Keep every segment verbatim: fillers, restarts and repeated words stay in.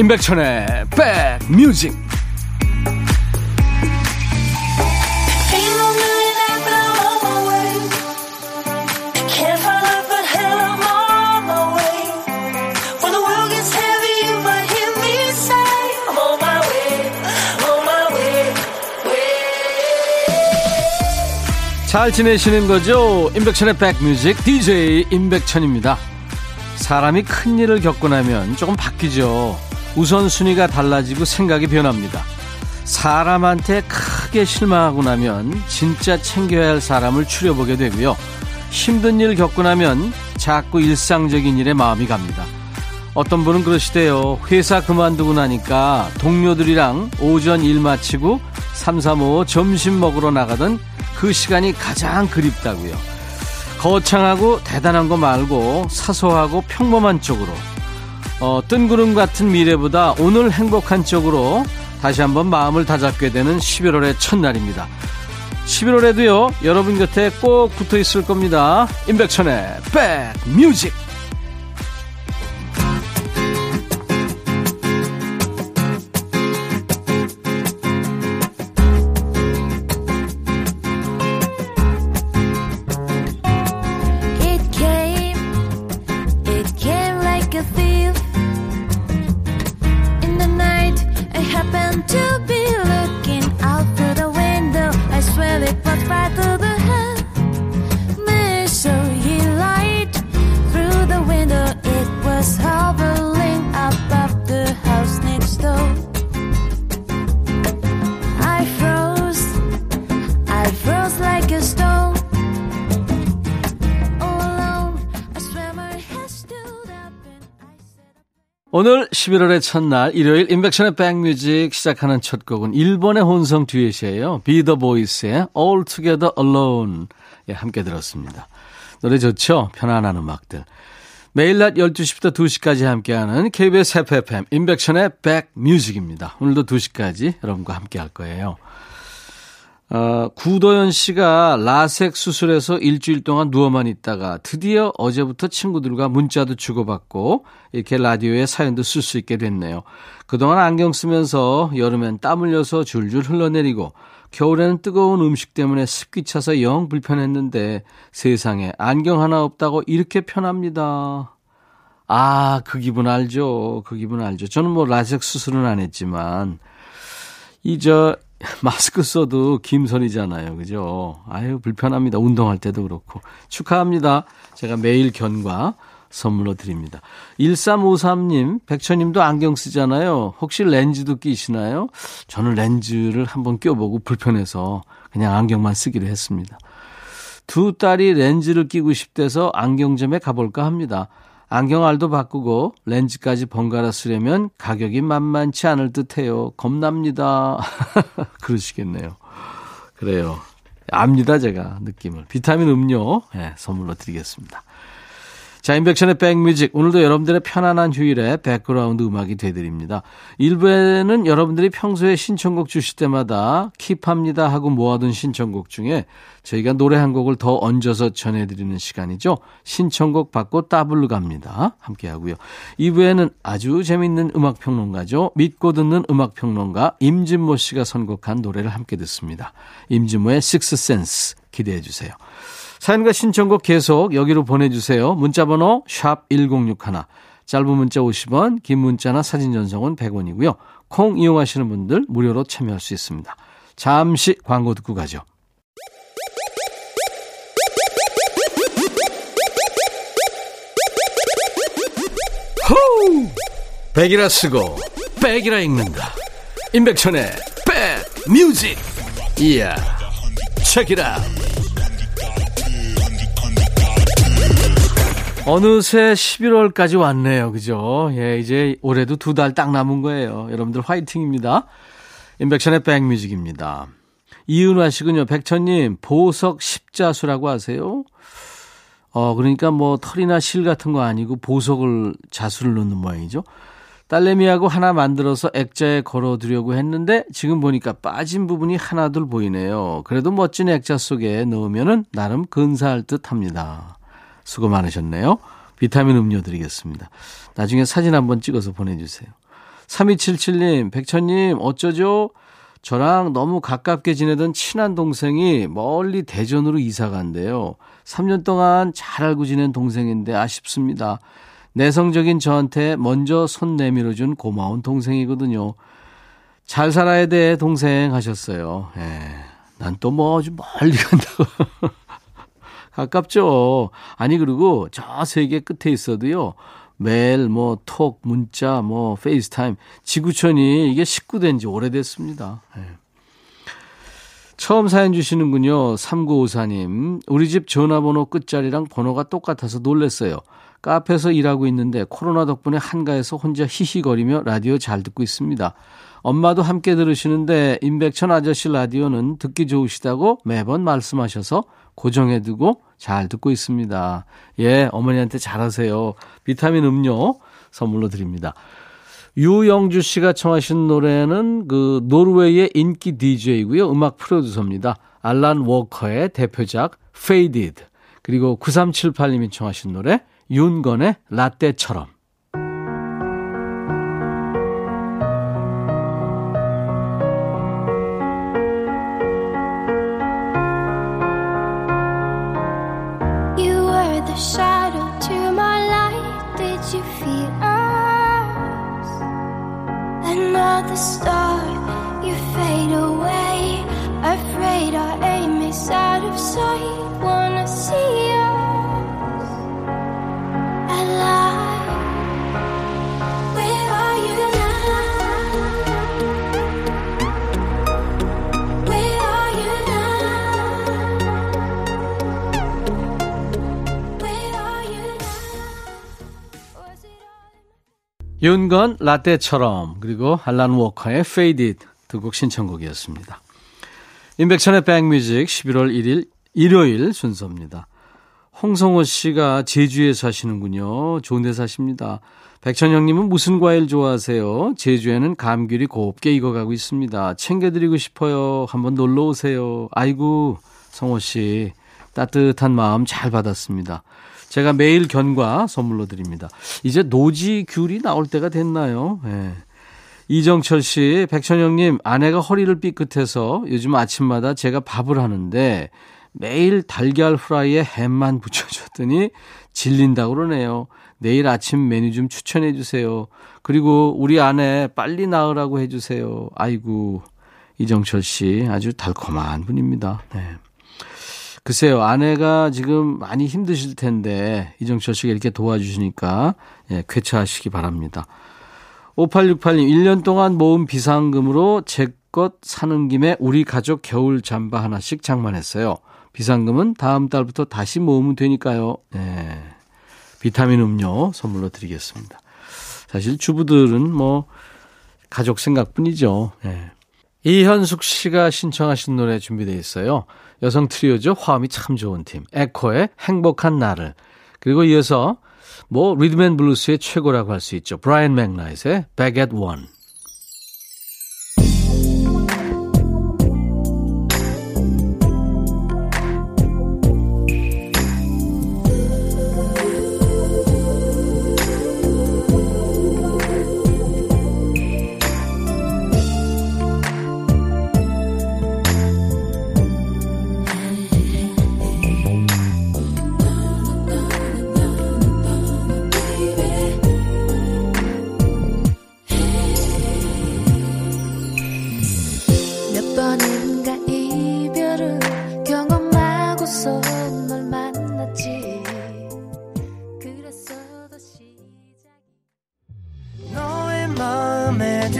임백천의 백뮤직. 잘 지내시는 거죠? 임백천의 백뮤직 디제이 임백천입니다. 사람이 큰 일을 겪고 나면 조금 바뀌죠. 우선순위가 달라지고 생각이 변합니다. 사람한테 크게 실망하고 나면 진짜 챙겨야 할 사람을 추려보게 되고요. 힘든 일 겪고 나면 자꾸 일상적인 일에 마음이 갑니다. 어떤 분은 그러시대요. 회사 그만두고 나니까 동료들이랑 오전 일 마치고 삼, 삼, 오 점심 먹으러 나가던 그 시간이 가장 그립다고요. 거창하고 대단한 거 말고 사소하고 평범한 쪽으로, 어, 뜬구름 같은 미래보다 오늘 행복한 쪽으로 다시 한번 마음을 다잡게 되는 십일월의 첫날입니다. 십일월에도요 여러분 곁에 꼭 붙어 있을 겁니다. 임백천의 백뮤직. 오늘 십일월의 첫날 일요일 임백천의 백뮤직 시작하는 첫 곡은 일본의 혼성 듀엣이에요. Be the Voice의 All Together Alone. 예, 함께 들었습니다. 노래 좋죠? 편안한 음악들. 매일 낮 열두 시부터 두 시까지 함께하는 케이비에스 해피에프엠 임백천의 백뮤직입니다. 오늘도 두 시까지 여러분과 함께할 거예요. 어, 구도연 씨가 라섹 수술해서 일주일 동안 누워만 있다가 드디어 어제부터 친구들과 문자도 주고받고 이렇게 라디오에 사연도 쓸 수 있게 됐네요. 그동안 안경 쓰면서 여름엔 땀 흘려서 줄줄 흘러내리고 겨울에는 뜨거운 음식 때문에 습기 차서 영 불편했는데 세상에 안경 하나 없다고 이렇게 편합니다. 아, 그 기분 알죠. 그 기분 알죠. 저는 뭐 라섹 수술은 안 했지만 이 저 마스크 써도 김선이잖아요. 그죠? 아유, 불편합니다. 운동할 때도 그렇고. 축하합니다. 제가 매일 견과 선물로 드립니다. 일삼오삼 님, 백천님도 안경 쓰잖아요. 혹시 렌즈도 끼시나요? 저는 렌즈를 한번 껴보고 불편해서 그냥 안경만 쓰기로 했습니다. 두 딸이 렌즈를 끼고 싶대서 안경점에 가볼까 합니다. 안경알도 바꾸고 렌즈까지 번갈아 쓰려면 가격이 만만치 않을 듯해요. 겁납니다. 그러시겠네요. 그래요. 압니다, 제가 느낌을. 비타민 음료, 네, 선물로 드리겠습니다. 자, 임백천의 백뮤직. 오늘도 여러분들의 편안한 휴일에 백그라운드 음악이 되드립니다. 일부에는 여러분들이 평소에 신청곡 주실 때마다 킵합니다 하고 모아둔 신청곡 중에 저희가 노래 한 곡을 더 얹어서 전해드리는 시간이죠. 신청곡 받고 따블로 갑니다. 함께하고요. 이 부에는 아주 재밌는 음악평론가죠. 믿고 듣는 음악평론가 임진모 씨가 선곡한 노래를 함께 듣습니다. 임진모의 식스센스 기대해 주세요. 사연과 신청곡 계속 여기로 보내주세요. 문자번호 샵 천육십일, 짧은 문자 오십 원, 긴 문자나 사진 전송은 백 원이고요. 콩 이용하시는 분들 무료로 참여할 수 있습니다. 잠시 광고 듣고 가죠. 호우! 백이라 쓰고 백이라 읽는다. 임백천의 백뮤직. 이야, 책이라. 어느새 십일월까지 왔네요. 그죠? 예, 이제 올해도 두 달 딱 남은 거예요. 여러분들 화이팅입니다. 임백천의 백뮤직입니다. 이은화 씨군요. 백천님, 보석 십자수라고 아세요? 어, 그러니까 뭐 털이나 실 같은 거 아니고 보석을, 자수를 넣는 모양이죠. 딸내미하고 하나 만들어서 액자에 걸어두려고 했는데 지금 보니까 빠진 부분이 하나둘 보이네요. 그래도 멋진 액자 속에 넣으면은 나름 근사할 듯 합니다. 수고 많으셨네요. 비타민 음료 드리겠습니다. 나중에 사진 한번 찍어서 보내주세요. 삼이칠칠 님, 백천님 어쩌죠? 저랑 너무 가깝게 지내던 친한 동생이 멀리 대전으로 이사간대요. 삼 년 동안 잘 알고 지낸 동생인데 아쉽습니다. 내성적인 저한테 먼저 손 내밀어준 고마운 동생이거든요. 잘 살아야 돼 동생 하셨어요. 난 또 뭐 아주 멀리 간다고. 가깝죠. 아니 그리고 저 세계 끝에 있어도요. 메일, 뭐 톡, 문자, 뭐 페이스타임, 지구촌이 이게 식구된 지 오래됐습니다. 네. 처음 사연 주시는군요. 삼구오사 님, 우리 집 전화번호 끝자리랑 번호가 똑같아서 놀랐어요. 카페에서 일하고 있는데 코로나 덕분에 한가해서 혼자 히히거리며 라디오 잘 듣고 있습니다. 엄마도 함께 들으시는데 임백천 아저씨 라디오는 듣기 좋으시다고 매번 말씀하셔서 고정해두고 잘 듣고 있습니다. 예, 어머니한테 잘하세요. 비타민 음료 선물로 드립니다. 유영주 씨가 청하신 노래는 그 노르웨이의 인기 디제이고요. 음악 프로듀서입니다. 알란 워커의 대표작 Faded, 그리고 구삼칠팔 님이 청하신 노래 윤건의 라떼처럼. 윤건 라떼처럼, 그리고 알란 워커의 Faded, 두 곡 신청곡이었습니다. 임백천의 백뮤직 십일월 일일 일요일 순서입니다. 홍성호 씨가 제주에 사시는군요. 좋은 데 사십니다. 백천 형님은 무슨 과일 좋아하세요? 제주에는 감귤이 곱게 익어가고 있습니다. 챙겨드리고 싶어요. 한번 놀러 오세요. 아이고, 성호 씨 따뜻한 마음 잘 받았습니다. 제가 매일 견과 선물로 드립니다. 이제 노지 귤이 나올 때가 됐나요? 예. 이정철 씨, 백천영님, 아내가 허리를 삐끗해서 요즘 아침마다 제가 밥을 하는데 매일 달걀 후라이에 햄만 부쳐줬더니 질린다고 그러네요. 내일 아침 메뉴 좀 추천해 주세요. 그리고 우리 아내 빨리 나으라고 해 주세요. 아이고, 이정철 씨 아주 달콤한 분입니다. 네. 글쎄요, 아내가 지금 많이 힘드실 텐데 이정철 씨가 이렇게 도와주시니까 예, 쾌차하시기 바랍니다. 오팔육팔 님, 일 년 동안 모은 비상금으로 제 것 사는 김에 우리 가족 겨울 잠바 하나씩 장만했어요. 비상금은 다음 달부터 다시 모으면 되니까요. 예, 비타민 음료 선물로 드리겠습니다. 사실 주부들은 뭐 가족 생각뿐이죠. 예. 이현숙 씨가 신청하신 노래 준비되어 있어요. 여성 트리오죠. 화음이 참 좋은 팀. 에코의 행복한 나를. 그리고 이어서 뭐 리듬앤 블루스의 최고라고 할 수 있죠. 브라이언 맥나잇의 Back at One.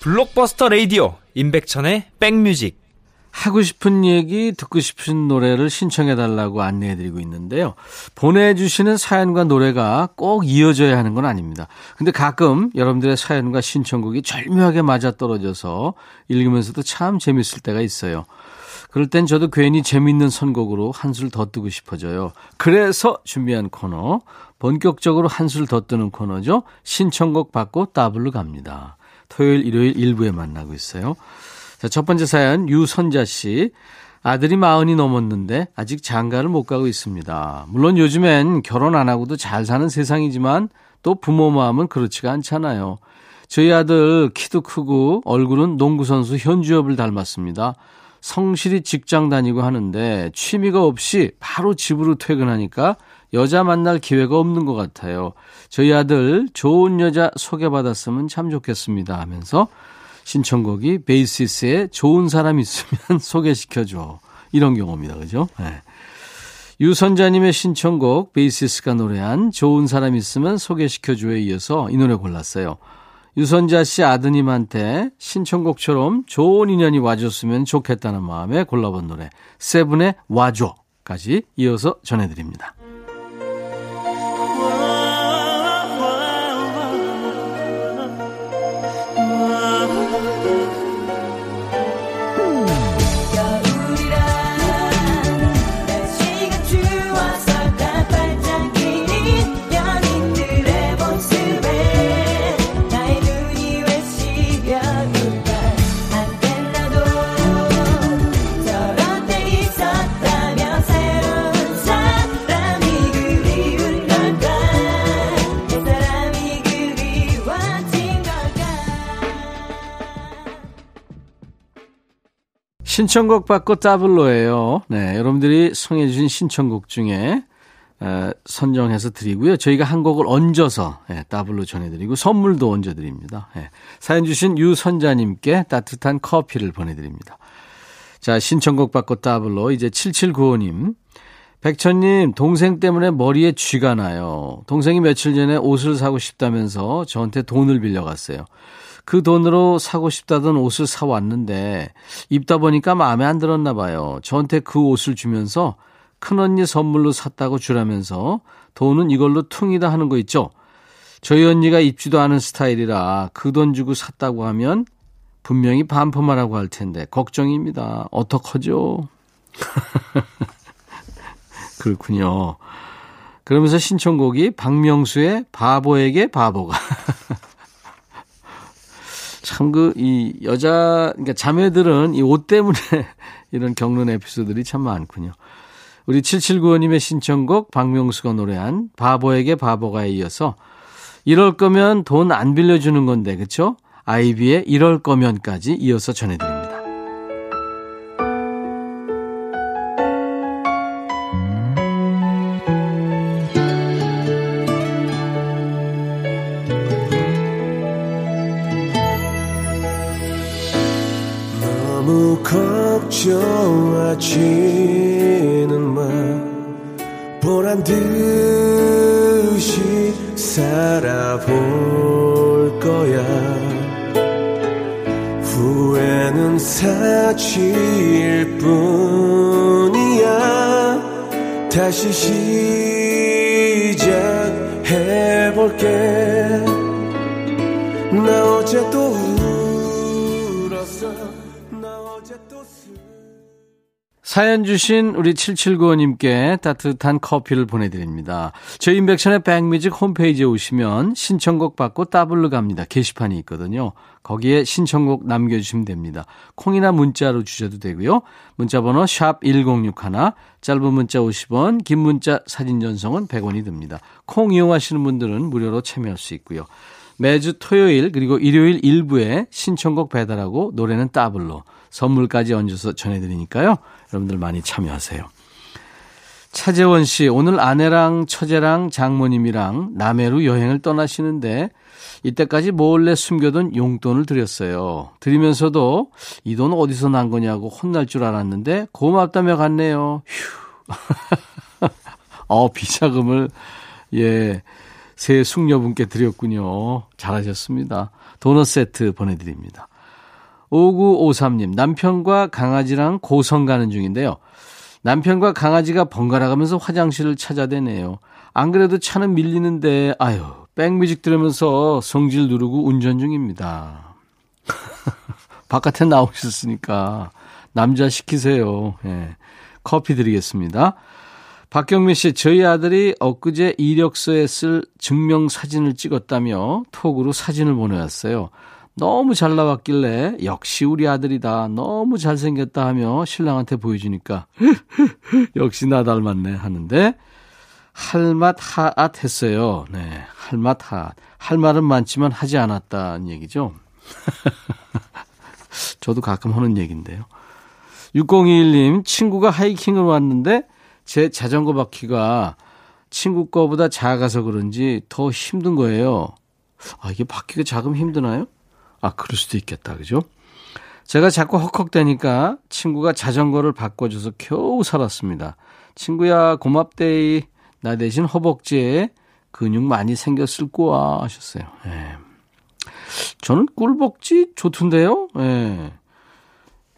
블록버스터 라디오 임백천의 백뮤직. 하고 싶은 얘기, 듣고 싶은 노래를 신청해달라고 안내해드리고 있는데요. 보내주시는 사연과 노래가 꼭 이어져야 하는 건 아닙니다. 근데 가끔 여러분들의 사연과 신청곡이 절묘하게 맞아떨어져서 읽으면서도 참 재밌을 때가 있어요. 그럴 땐 저도 괜히 재밌는 선곡으로 한술 더 뜨고 싶어져요. 그래서 준비한 코너, 본격적으로 한술 더 뜨는 코너죠. 신청곡 받고 따블로 갑니다. 토요일, 일요일 일부에 만나고 있어요. 자, 첫 번째 사연, 유선자 씨. 아들이 마흔이 넘었는데 아직 장가를 못 가고 있습니다. 물론 요즘엔 결혼 안 하고도 잘 사는 세상이지만 또 부모 마음은 그렇지가 않잖아요. 저희 아들 키도 크고 얼굴은 농구선수 현주엽을 닮았습니다. 성실히 직장 다니고 하는데 취미가 없이 바로 집으로 퇴근하니까 여자 만날 기회가 없는 것 같아요. 저희 아들 좋은 여자 소개받았으면 참 좋겠습니다 하면서 신청곡이 베이시스에 좋은 사람 있으면 소개시켜줘. 이런 경우입니다. 그죠? 네. 유선자님의 신청곡 베이시스가 노래한 좋은 사람 있으면 소개시켜줘에 이어서 이 노래 골랐어요. 유선자 씨 아드님한테 신청곡처럼 좋은 인연이 와줬으면 좋겠다는 마음에 골라본 노래 세븐의 와줘까지 이어서 전해드립니다. 신청곡 받고 따블로예요. 네, 여러분들이 성해 주신 신청곡 중에 에, 선정해서 드리고요. 저희가 한 곡을 얹어서 예, 따블로 전해드리고 선물도 얹어드립니다. 예, 사연 주신 유선자님께 따뜻한 커피를 보내드립니다. 자, 신청곡 받고 따블로 이제 칠칠구오님. 백천님, 동생 때문에 머리에 쥐가 나요. 동생이 며칠 전에 옷을 사고 싶다면서 저한테 돈을 빌려갔어요. 그 돈으로 사고 싶다던 옷을 사왔는데 입다 보니까 마음에 안 들었나 봐요. 저한테 그 옷을 주면서 큰언니 선물로 샀다고 주라면서 돈은 이걸로 퉁이다 하는 거 있죠. 저희 언니가 입지도 않은 스타일이라 그 돈 주고 샀다고 하면 분명히 반품하라고 할 텐데 걱정입니다. 어떡하죠? 그렇군요. 그러면서 신청곡이 박명수의 바보에게 바보가. 참 그 이 여자 그러니까 자매들은 이 옷 때문에 이런 겪는 에피소드들이 참 많군요. 우리 칠칠구오님의 신청곡 박명수가 노래한 바보에게 바보가에 이어서 이럴 거면 돈 안 빌려주는 건데 그렇죠? 아이비의 이럴 거면까지 이어서 전해드립니다. 좋아지는 마 보란 듯이 살아볼 거야 후회는 사치일 뿐이야 다시 시작해볼게 나 어제 또 울었어 사연 주신 우리 칠칠구오님께 따뜻한 커피를 보내드립니다. 저희 임백천의 백뮤직 홈페이지에 오시면 신청곡 받고 따블로 갑니다. 게시판이 있거든요. 거기에 신청곡 남겨주시면 됩니다. 콩이나 문자로 주셔도 되고요. 문자번호 샵 천육십일, 짧은 문자 오십 원, 긴 문자 사진 전송은 백 원이 듭니다. 콩 이용하시는 분들은 무료로 참여할 수 있고요. 매주 토요일 그리고 일요일 일부에 신청곡 배달하고 노래는 따블로 선물까지 얹어서 전해드리니까요. 여러분들 많이 참여하세요. 차재원 씨, 오늘 아내랑 처제랑 장모님이랑 남해로 여행을 떠나시는데 이때까지 몰래 숨겨둔 용돈을 드렸어요. 드리면서도 이 돈 어디서 난 거냐고 혼날 줄 알았는데 고맙다며 갔네요. 휴. 어, 비자금을 예, 새 숙녀분께 드렸군요. 잘하셨습니다. 도넛 세트 보내드립니다. 오구오삼 님, 남편과 강아지랑 고성 가는 중인데요. 남편과 강아지가 번갈아 가면서 화장실을 찾아대네요. 안 그래도 차는 밀리는데 아유, 백뮤직 들으면서 성질 누르고 운전 중입니다. 바깥에 나오셨으니까 남자 시키세요. 예. 커피 드리겠습니다. 박경민 씨, 저희 아들이 엊그제 이력서에 쓸 증명사진을 찍었다며 톡으로 사진을 보내왔어요. 너무 잘 나왔길래 역시 우리 아들이다, 너무 잘생겼다 하며 신랑한테 보여주니까 역시 나 닮았네 하는데 할맛 하앗 했어요. 네, 할맛 하앗. 할 말은 많지만 하지 않았다는 얘기죠. 저도 가끔 하는 얘기인데요. 육공이일 님, 친구가 하이킹을 왔는데 제 자전거 바퀴가 친구 거보다 작아서 그런지 더 힘든 거예요. 아, 이게 바퀴가 작으면 힘드나요? 아, 그럴 수도 있겠다. 그죠? 제가 자꾸 헉헉대니까 친구가 자전거를 바꿔줘서 겨우 살았습니다. 친구야, 고맙데이. 나 대신 허벅지에 근육 많이 생겼을 거야 하셨어요. 예. 저는 꿀벅지 좋던데요. 예.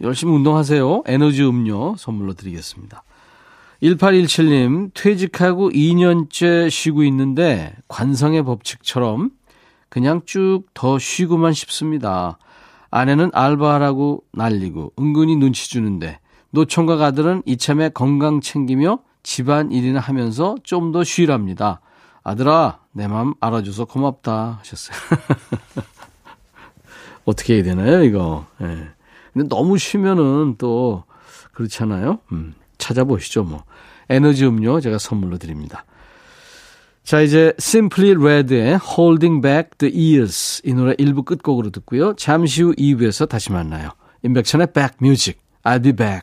열심히 운동하세요. 에너지 음료 선물로 드리겠습니다. 일팔일칠 님, 퇴직하고 이 년째 쉬고 있는데 관성의 법칙처럼 그냥 쭉 더 쉬고만 싶습니다. 아내는 알바하라고 날리고 은근히 눈치 주는데 노총각 아들은 이참에 건강 챙기며 집안일이나 하면서 좀 더 쉬랍니다. 아들아, 내 마음 알아줘서 고맙다 하셨어요. 어떻게 해야 되나요, 이거? 예. 근데 너무 쉬면은 또 그렇잖아요. 음, 찾아보시죠, 뭐. 에너지 음료 제가 선물로 드립니다. 자, 이제 Simply Red의 Holding Back the Years, 이 노래 일 부 끝곡으로 듣고요. 잠시 후 이 부에서 다시 만나요. 임백천의 Back Music. I'll be back.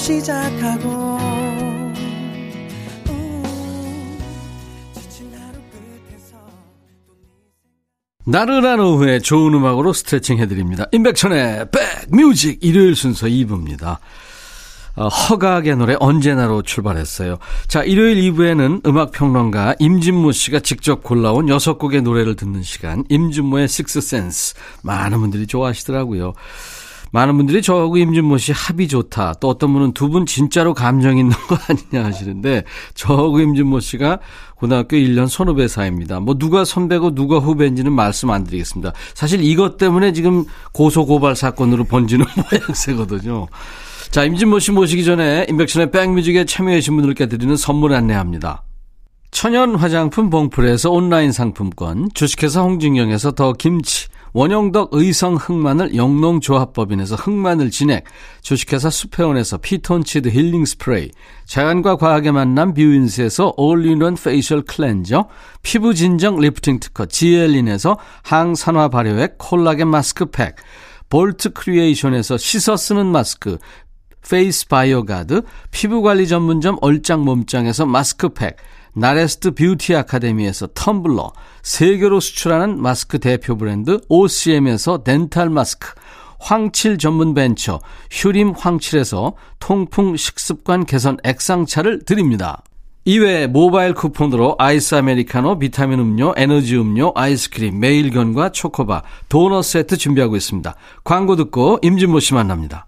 시작하고 나른한 오후에 좋은 음악으로 스트레칭 해드립니다. 임백천의 백뮤직 일요일 순서 이 부입니다. 허각의 노래 언제나로 출발했어요. 자, 일요일 이 부에는 음악평론가 임진모 씨가 직접 골라온 여섯 곡의 노래를 듣는 시간, 임진모의 식스센스. 많은 분들이 좋아하시더라고요. 많은 분들이 저하고 임진모 씨 합이 좋다, 또 어떤 분은 두 분 진짜로 감정 있는 거 아니냐 하시는데, 저하고 임진모 씨가 고등학교 일 년 선후배 사이입니다. 뭐 누가 선배고 누가 후배인지는 말씀 안 드리겠습니다. 사실 이것 때문에 지금 고소고발 사건으로 번지는 모양새거든요. 자, 임진모 씨 모시기 전에 임백천의 백뮤직에 참여해 주신 분들께 드리는 선물 안내합니다. 천연 화장품 봉프레에서 온라인 상품권, 주식회사 홍진경에서 더 김치, 원영덕 의성 흑마늘 영농조합법인에서 흑마늘 진액, 주식회사 수페온에서 피톤치드 힐링 스프레이, 자연과 과학의 만남 뷰인스에서 올인원 페이셜 클렌저, 피부진정 리프팅 특허 지엘린에서 항산화 발효액 콜라겐 마스크팩, 볼트 크리에이션에서 씻어 쓰는 마스크 페이스 바이오가드, 피부관리 전문점 얼짱 몸짱에서 마스크팩, 나레스트 뷰티 아카데미에서 텀블러, 세계로 수출하는 마스크 대표 브랜드 오씨엠에서 덴탈 마스크, 황칠 전문 벤처 휴림 황칠에서 통풍 식습관 개선 액상차를 드립니다. 이외에 모바일 쿠폰으로 아이스 아메리카노, 비타민 음료, 에너지 음료, 아이스크림, 매일견과 초코바, 도넛 세트 준비하고 있습니다. 광고 듣고 임진모 씨 만납니다.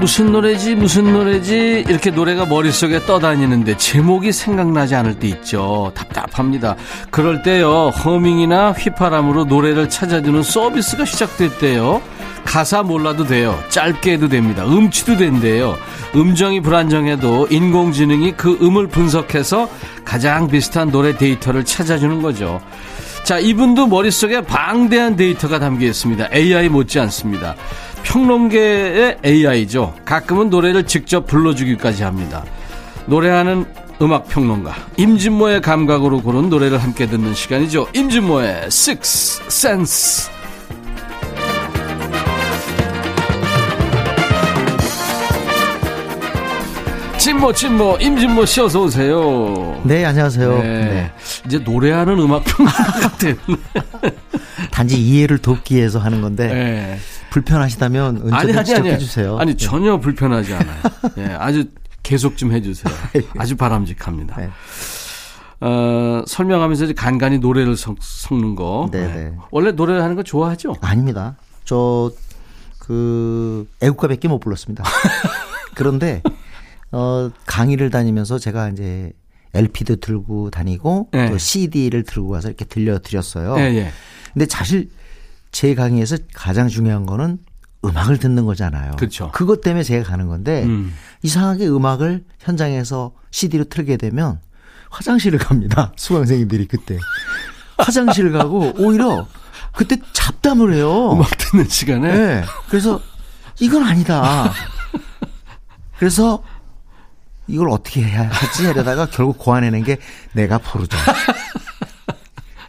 무슨 노래지 무슨 노래지 이렇게 노래가 머릿속에 떠다니는데 제목이 생각나지 않을 때 있죠. 답답합니다. 그럴 때요, 허밍이나 휘파람으로 노래를 찾아주는 서비스가 시작됐대요. 가사 몰라도 돼요. 짧게 해도 됩니다. 음치도 된대요. 음정이 불안정해도 인공지능이 그 음을 분석해서 가장 비슷한 노래 데이터를 찾아주는 거죠. 자, 이분도 머릿속에 방대한 데이터가 담겨 있습니다. 에이아이 못지않습니다. 평론계의 에이아이죠. 가끔은 노래를 직접 불러주기까지 합니다. 노래하는 음악평론가 임진모의 감각으로 고른 노래를 함께 듣는 시간이죠. 임진모의 Sixth Sense. 진모 진모 임진모 씨 어서 오세요. 네, 안녕하세요. 네. 네. 이제 노래하는 음악평론가 같은 단지 이해를 돕기 위해서 하는 건데 네. 불편하시다면 언제든 지적해 주세요. 아니, 전혀 네. 불편하지 않아요. 네, 아주 계속 좀 해 주세요. 아주 바람직합니다. 네. 어, 설명하면서 이제 간간히 노래를 섞는 거. 네. 원래 노래를 하는 거 좋아하죠? 아닙니다. 저 그 애국가밖에 못 불렀습니다. 그런데 어, 강의를 다니면서 제가 이제 엘피도 들고 다니고 네. 또 씨디를 들고 와서 이렇게 들려드렸어요. 네, 네. 근데 사실 제 강의에서 가장 중요한 거는 음악을 듣는 거잖아요. 그렇죠. 그것 때문에 제가 가는 건데 음. 이상하게 음악을 현장에서 씨디로 틀게 되면 화장실을 갑니다. 수강생님들이 그때. 화장실을 가고 오히려 그때 잡담을 해요. 음악 듣는 시간에. 네. 그래서 이건 아니다. 그래서 이걸 어떻게 해야 하지 하려다가 결국 고안해낸 게 내가 부르자.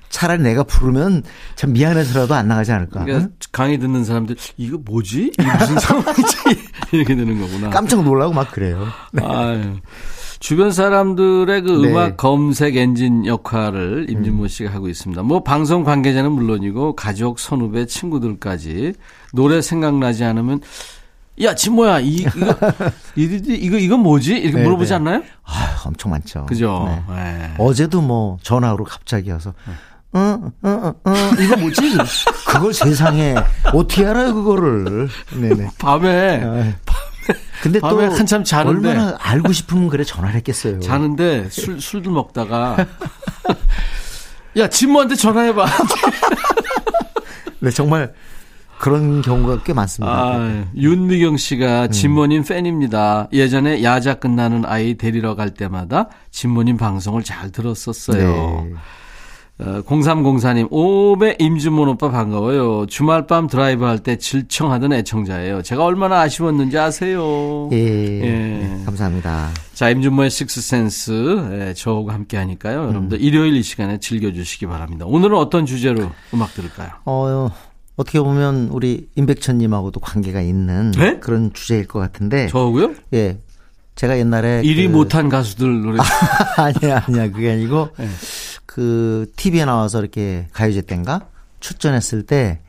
차라리 내가 부르면 참 미안해서라도 안 나가지 않을까. 그러니까 응? 강의 듣는 사람들 이거 뭐지? 이게 무슨 상황이지? 이렇게 되는 거구나. 깜짝 놀라고 막 그래요. 네. 아유, 주변 사람들의 그 네. 음악 검색 엔진 역할을 임진모 씨가 음. 하고 있습니다. 뭐 방송 관계자는 물론이고 가족, 선후배, 친구들까지 노래 생각나지 않으면 야, 진모야, 이, 이거, 이거, 이거 뭐지? 이렇게 네, 물어보지 네. 않나요? 아, 엄청 많죠. 그죠. 네. 네. 어제도 뭐 전화로 갑자기 와서 네. 응, 응, 응, 응, 이거 뭐지? 그걸 세상에 어떻게 알아요, 그거를. 네네. 밤에. 네. 밤에. 근데 밤에 또 한참 자는데. 얼마나 알고 싶으면 그래 전화를 했겠어요. 자는데 술, 술도 먹다가. 야, 진모한테 전화해봐. 네, 정말. 그런 경우가 꽤 많습니다. 아, 윤미경 씨가 진모님 팬입니다. 예전에 야자 끝나는 아이 데리러 갈 때마다 진모님 방송을 잘 들었었어요. 네. 어, 공삼공사 님 오배 임준모 오빠 반가워요. 주말밤 드라이브 할 때 질청하던 애청자예요. 제가 얼마나 아쉬웠는지 아세요. 예, 예. 예. 감사합니다. 자, 임준모의 식스센스 예, 저하고 함께 하니까요. 음. 여러분들 일요일 이 시간에 즐겨주시기 바랍니다. 오늘은 어떤 주제로 음악 들을까요? 어 어떻게 보면 우리 임백천님하고도 관계가 있는 네? 그런 주제일 것 같은데. 저하고요? 예. 제가 옛날에. 일이 그 못한 가수들 노래. 아니야, 아니야. 그게 아니고. 네. 그 티비에 나와서 이렇게 가요제 땐가 출전했을 때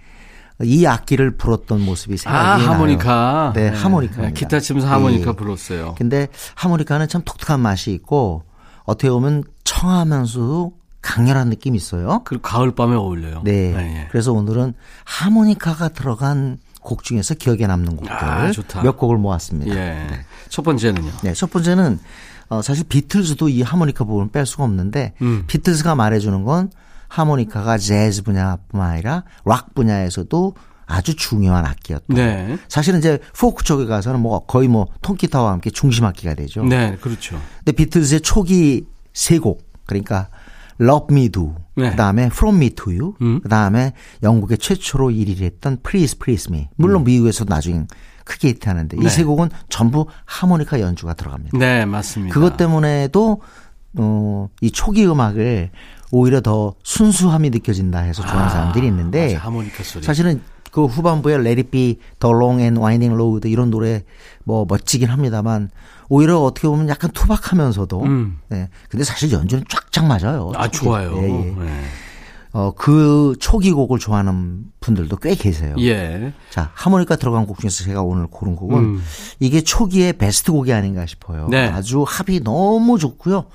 이 악기를 불었던 모습이 생각이 아, 나요. 하모니카. 네, 네. 하모니카. 기타 치면서 하모니카 네. 불었어요. 근데 하모니카는 참 독특한 맛이 있고 어떻게 보면 청하면서 강렬한 느낌이 있어요. 그리고 가을밤에 어울려요. 네. 네. 그래서 오늘은 하모니카가 들어간 곡 중에서 기억에 남는 곡들 아, 몇 곡을 모았습니다. 예. 네. 첫 번째는요? 네, 첫 번째는 어, 사실 비틀즈도 이 하모니카 부분을 뺄 수가 없는데 음. 비틀즈가 말해주는 건 하모니카가 재즈 분야뿐만 아니라 락 분야에서도 아주 중요한 악기였다. 네. 사실은 이제 포크 쪽에 가서는 뭐 거의 뭐 통기타와 함께 중심 악기가 되죠. 네, 그렇죠. 근데 비틀즈의 초기 세 곡, 그러니까 Love Me Do, 네. 그다음에 From Me to You, 음. 그다음에 영국의 최초로 일 위를 했던 Please Please Me. 물론 음. 미국에서도 나중에 크게 히트하는데 네. 이 세 곡은 전부 하모니카 연주가 들어갑니다. 네, 맞습니다. 그것 때문에도 어, 이 초기 음악을 오히려 더 순수함이 느껴진다 해서 좋아하는 아, 사람들이 있는데 맞아, 하모니카 소리. 사실은 그 후반부에 Let It Be, The Long and Winding Road 이런 노래 뭐 멋지긴 합니다만 오히려 어떻게 보면 약간 투박하면서도 음. 네. 근데 사실 연주는 쫙쫙 맞아요. 아 초기. 좋아요. 예, 예. 네. 어, 그 초기 곡을 좋아하는 분들도 꽤 계세요. 예. 자 하모니카 들어간 곡 중에서 제가 오늘 고른 곡은 음. 이게 초기의 베스트 곡이 아닌가 싶어요. 네. 아주 합이 너무 좋고요.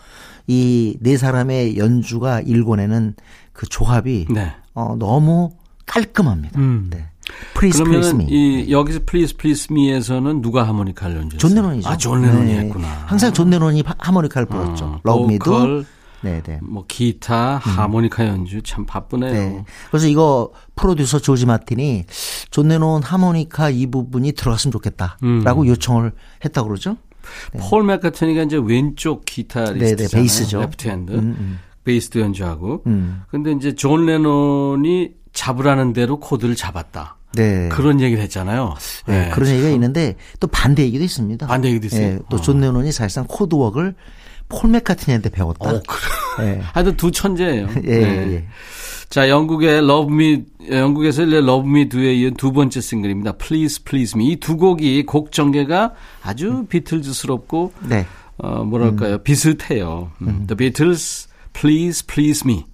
이 네 사람의 연주가 일궈내는 그 조합이 네. 어, 너무 깔끔합니다. 음. 네. Please, Please Me. 이, 네. 여기서 Please Please Me에서는 누가 하모니카를 연주했어요? 존 레논이죠. 아, 존 레논이 네. 했구나. 항상 존 레논이 하모니카를 불렀죠. 어, Love Me Do. 네네. 뭐 기타, 하모니카 음. 연주 참 바쁘네요. 네. 그래서 이거 프로듀서 조지 마틴이 존 레논 하모니카 이 부분이 들어갔으면 좋겠다라고 음. 요청을 했다고 그러죠. 네. 폴 맥카트니가 이제 왼쪽 기타리스트잖아요. 베이스죠. 레프트핸드. 음, 음. 베이스도 연주하고. 음. 근데 이제 존 레논이 잡으라는 대로 코드를 잡았다. 네. 그런 얘기를 했잖아요. 네. 네. 그런 얘기가 있는데 또 반대 얘기도 있습니다. 반대 얘기도 있어요. 네. 또 존 레논이 사실상 코드웍을 폴 맥카트니한테 배웠다. 어, 그래. 네. 하여튼 두 천재예요. 예, 네. 예. 자, 영국의 Love Me, 영국에서 Love Me Do에 이은 두 번째 싱글입니다. Please Please Me. 이 두 곡이 곡 전개가 아주 비틀즈스럽고 네. 어, 뭐랄까요? 음. 비슷해요. 음. The Beatles, Please Please Me.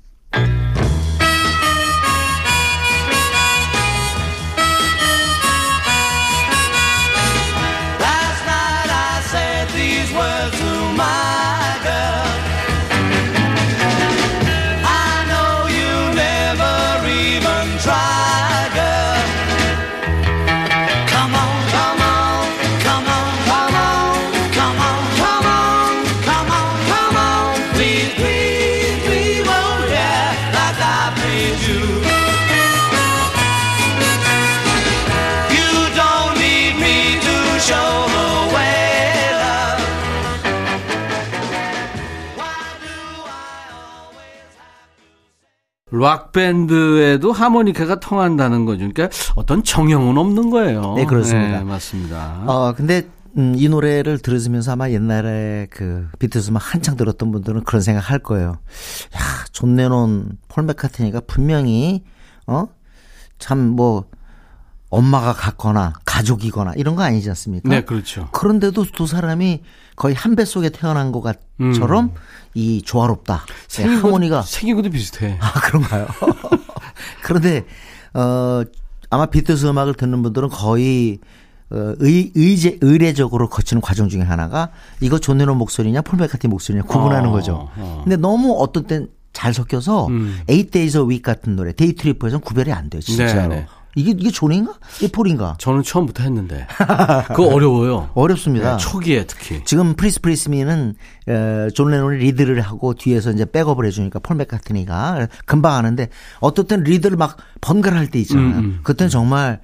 락밴드에도 하모니카가 통한다는 거죠. 그러니까 어떤 정형은 없는 거예요. 네, 그렇습니다. 네, 맞습니다. 어, 근데 음, 이 노래를 들으면서 아마 옛날에 그 비틀즈만 한창 들었던 분들은 그런 생각 할 거예요. 야, 존 레논, 폴 맥카트니가 분명히, 어? 참 뭐, 엄마가 같거나 가족이거나 이런 거 아니지 않습니까? 네, 그렇죠. 그런데도 두 사람이 거의 한 배 속에 태어난 것처럼 음. 이 조화롭다. 생긴 네, 하모니가 것도, 생긴 것도 비슷해. 아 그런가요? 그런데 어, 아마 비틀스 음악을 듣는 분들은 거의 어, 의, 의제, 의례적으로 거치는 과정 중에 하나가 이거 존 레논 목소리냐 폴 맥카트니 목소리냐 구분하는 어, 거죠. 어. 근데 너무 어떤 땐 잘 섞여서 음. Eight Days a Week 같은 노래, 데이 트리퍼에서는 구별이 안 돼요, 진짜로. 네, 네. 이게 이게 존인가? 이게 폴인가? 저는 처음부터 했는데 그거 어려워요. 어렵습니다. 네, 초기에 특히. 지금 프리스 프리스미는 존 레논이 리드를 하고 뒤에서 이제 백업을 해주니까 폴 맥카트니가 금방 하는데 어떨 땐 리드를 막 번갈아 할 때 있잖아요. 음, 음. 그때는 정말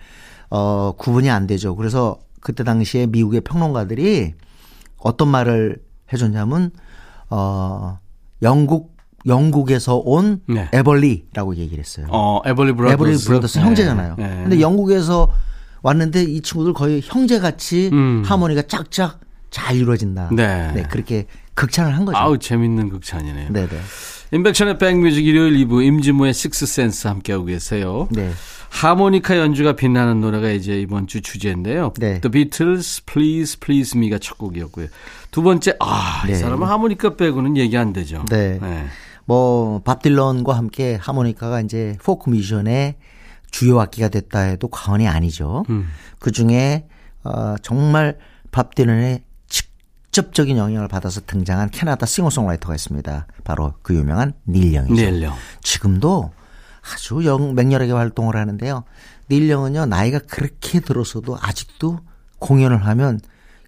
어, 구분이 안 되죠. 그래서 그때 당시에 미국의 평론가들이 어떤 말을 해줬냐면 어, 영국 영국에서 온 네. 에벌리라고 얘기를 했어요. 어, 에벌리 브라더스. 에벌리 브라더스 네. 형제잖아요. 네. 근데 영국에서 왔는데 이 친구들 거의 형제같이 음. 하모니가 쫙쫙 잘 이루어진다. 네. 네. 그렇게 극찬을 한 거죠. 아우, 재밌는 극찬이네요. 네네. 인백션의 백뮤직 일요일 이 부 임진모의 식스센스 함께하고 계세요. 네. 하모니카 연주가 빛나는 노래가 이제 이번 주 주제인데요. 네. The Beatles, Please Please Me가 첫 곡이었고요. 두 번째, 아, 네. 이 사람은 하모니카 빼고는 얘기 안 되죠. 네. 네. 뭐 밥 딜런과 함께 하모니카가 이제 포크 뮤지션의 주요 악기가 됐다 해도 과언이 아니죠. 음. 그중에 어, 정말 밥 딜런의 직접적인 영향을 받아서 등장한 캐나다 싱어송라이터가 있습니다. 바로 그 유명한 닐 영이죠. 닐 영. 지금도 아주 영, 맹렬하게 활동을 하는데요. 닐 영은요 나이가 그렇게 들었어도 아직도 공연을 하면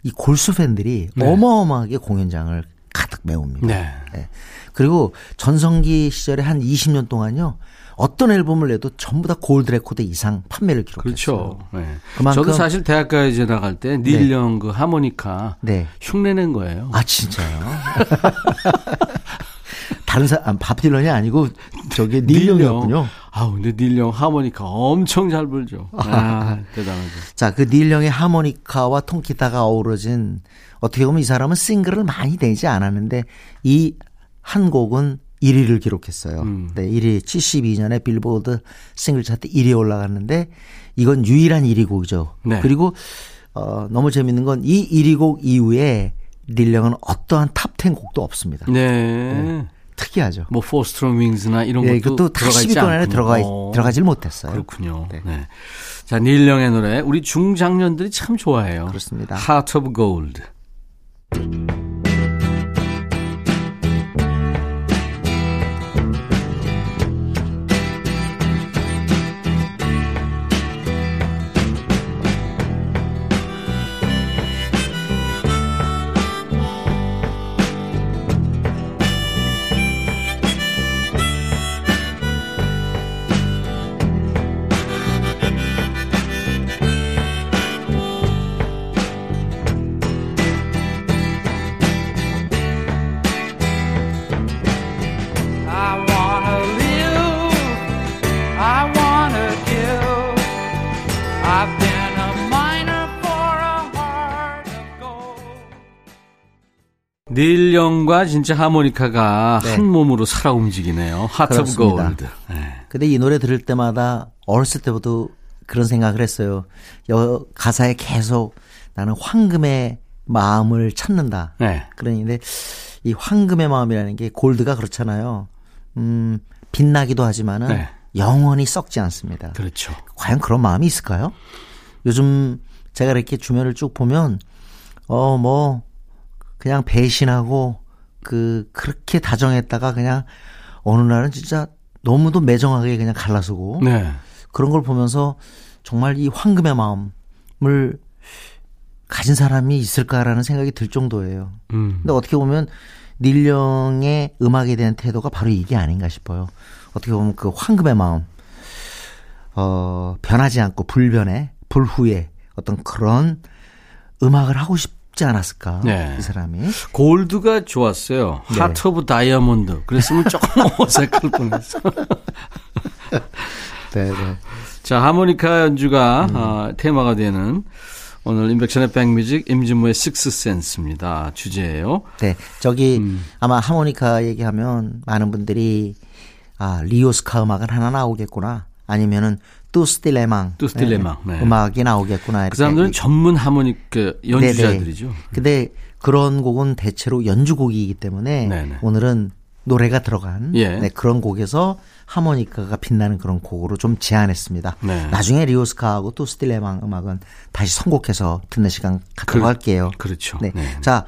이 골수 팬들이 네. 어마어마하게 공연장을 가득 메웁니다. 네. 네. 그리고 전성기 시절에 한 이십 년 동안요. 어떤 앨범을 내도 전부 다 골드 레코드 이상 판매를 기록했어요. 그렇죠. 네. 그만큼 저도 사실 대학가에 이제 나갈 때 닐 영 그 네. 하모니카 네. 흉내낸 거예요. 아 진짜요? 다른 사람 밥 딜런이 아니고 저게 닐 영이었군요. 아 근데 닐 영 하모니카 엄청 잘 불죠. 아 대단하죠. 자, 그 닐 영의 하모니카와 통기타가 어우러진 어떻게 보면 이 사람은 싱글을 많이 내지 않았는데 이 한 곡은 일 위를 기록했어요. 음. 네, 일 위 칠십이 년에 빌보드 싱글 차트 일 위에 올라갔는데 이건 유일한 일 위 곡이죠. 네. 그리고 어, 너무 재밌는 건 이 일 위 곡 이후에 닐 영은 어떠한 탑텐 곡도 없습니다. 네. 네. 특이하죠. 뭐 포스트롬 윙스나 이런 네, 것도 다 십 위권 안에 들어가 들어가질 못했어요. 그렇군요. 네. 네. 자, 닐 영의 노래 우리 중장년들이 참 좋아해요. 그렇습니다. Heart of Gold. 닐 영과 진짜 하모니카가 네. 한 몸으로 살아 움직이네요. Heart of Gold. 근데 이 노래 들을 때마다 어렸을 때부터 그런 생각을 했어요. 여, 가사에 계속 나는 황금의 마음을 찾는다. 네. 그런데 이 황금의 마음이라는 게 골드가 그렇잖아요. 음, 빛나기도 하지만은 네. 영원히 썩지 않습니다. 그렇죠. 과연 그런 마음이 있을까요? 요즘 제가 이렇게 주변을 쭉 보면 어, 뭐 그냥 배신하고 그 그렇게 다정했다가 그냥 어느 날은 진짜 너무도 매정하게 그냥 갈라서고 네. 그런 걸 보면서 정말 이 황금의 마음을 가진 사람이 있을까라는 생각이 들 정도예요. 음. 근데 어떻게 보면 닐 영의 음악에 대한 태도가 바로 이게 아닌가 싶어요. 어떻게 보면 그 황금의 마음, 어, 변하지 않고 불변의 불후의 어떤 그런 음악을 하고 싶. 쉽지 않았을까 네. 이 사람이. 골드가 좋았어요. 네. 하트 오브 다이아몬드. 그랬으면 조금 어색할 뻔했어. 네, 네. 자, 하모니카 연주가 음. 어, 테마가 되는 오늘 임백천의 백뮤직 임진모의 식스센스입니다. 주제예요. 네, 저기 음. 아마 하모니카 얘기하면 많은 분들이 아 리오스카 음악은 하나 나오겠구나. 아니면은 투스 딜레망, 투스 딜레망 네. 음악이 나오겠구나. 그 사람들은 전문 하모니카 연주자들이죠. 그런데 그런 곡은 대체로 연주곡이기 때문에 네네. 오늘은 노래가 들어간 예. 네, 그런 곡에서 하모니카가 빛나는 그런 곡으로 좀 제안했습니다. 네. 나중에 리오스카하고 투스 딜레망 음악은 다시 선곡해서 듣는 시간 갖도록 그, 할게요. 그렇죠. 네. 네. 자,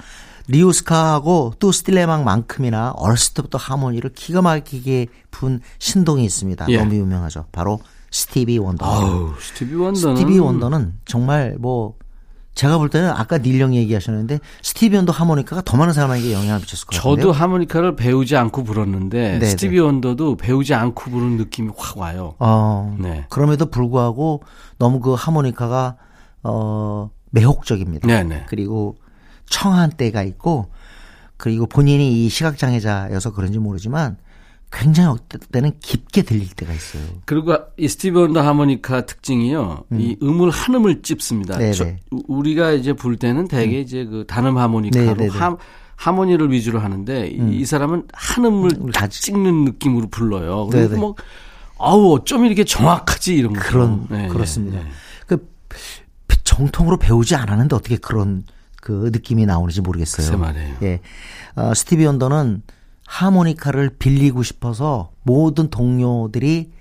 리오스카하고 투스 딜레망만큼이나 어렸을 때부터 하모니를 기가 막히게 푼 신동이 있습니다. 예. 너무 유명하죠. 바로 스티비 원더. 아우, 스티비 원더는. 스티비 원더는 정말 뭐 제가 볼 때는 아까 닐 영 얘기하셨는데 스티비 원더 하모니카가 더 많은 사람에게 영향을 미쳤을 것 같아요. 저도 하모니카를 배우지 않고 불었는데 네네. 스티비 원더도 배우지 않고 부르는 느낌이 확 와요. 어, 네. 그럼에도 불구하고 너무 그 하모니카가 어, 매혹적입니다. 네네. 그리고 청한 때가 있고 그리고 본인이 이 시각장애자여서 그런지 모르지만 굉장히 어떨 때는 깊게 들릴 때가 있어요. 그리고 이 스티비 원더 하모니카 특징이요, 음. 이 음을 한 음을 찝습니다. 저, 우리가 이제 부를 때는 대개 음. 이제 그 단음 하모니카로 하, 하모니를 위주로 하는데 음. 이 사람은 한 음을 다 찍는 느낌으로 불러요. 그리고 뭐 아우 어쩜 이렇게 정확하지 이런 그런 네, 그렇습니다. 네. 그 정통으로 배우지 않았는데 어떻게 그런 그 느낌이 나오는지 모르겠어요. 글쎄 말이에요. 예, 어, 스티비 원더는 하모니카를 빌리고 싶어서 모든 동료들이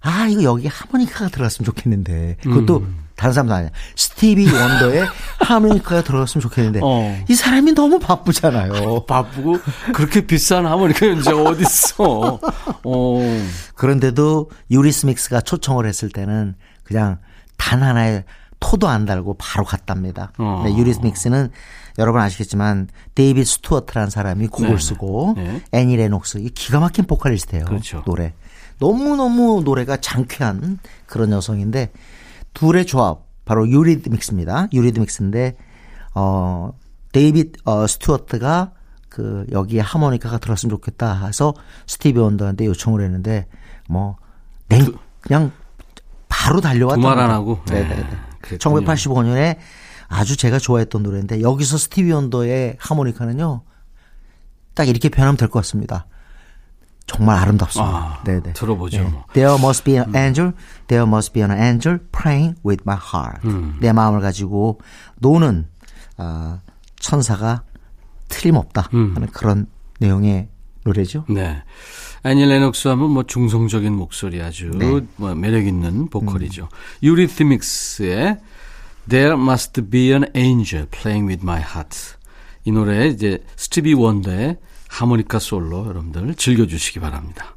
아 이거 여기 하모니카가 들어갔으면 좋겠는데 그것도 음. 다른 사람도 아니야. 스티비 원더에 하모니카가 들어갔으면 좋겠는데 어. 이 사람이 너무 바쁘잖아요. 바쁘고 그렇게 비싼 하모니카 연주가 어디 있어. 어. 그런데도 유리스믹스가 초청을 했을 때는 그냥 단 하나의 토도 안 달고 바로 갔답니다. 어. 네, 유리스믹스는 여러분 아시겠지만 데이빗 스튜어트라는 사람이 곡을 네. 쓰고 네. 애니 레녹스 이 기가 막힌 보컬리스트예요. 그렇죠. 노래 너무너무 노래가 장쾌한 그런 여성인데 둘의 조합 바로 유리드믹스입니다. 유리드믹스인데 어, 데이빗 어, 스튜어트가 그 여기에 하모니카가 들었으면 좋겠다 해서 스티비 원더한테 요청을 했는데 뭐 냉, 그냥 바로 달려왔던 말 안 하고 네, 네, 네. 천구백팔십오 년에 아주 제가 좋아했던 노래인데 여기서 스티비 원더의 하모니카는요 딱 이렇게 표현하면 될 것 같습니다. 정말 아름답습니다. 아, 네네. 들어보죠. 네. There must be an angel, there must be an angel praying with my heart. 음. 내 마음을 가지고 노는 어, 천사가 틀림없다 음. 하는 그런 내용의 노래죠. 네. 애니 레녹스 하면 뭐 중성적인 목소리 아주 네. 뭐 매력 있는 보컬이죠. 유리스믹스의 There Must Be an Angel Playing with My Heart. 이 노래에 이제 스티비 원더의 하모니카 솔로 여러분들 즐겨주시기 바랍니다.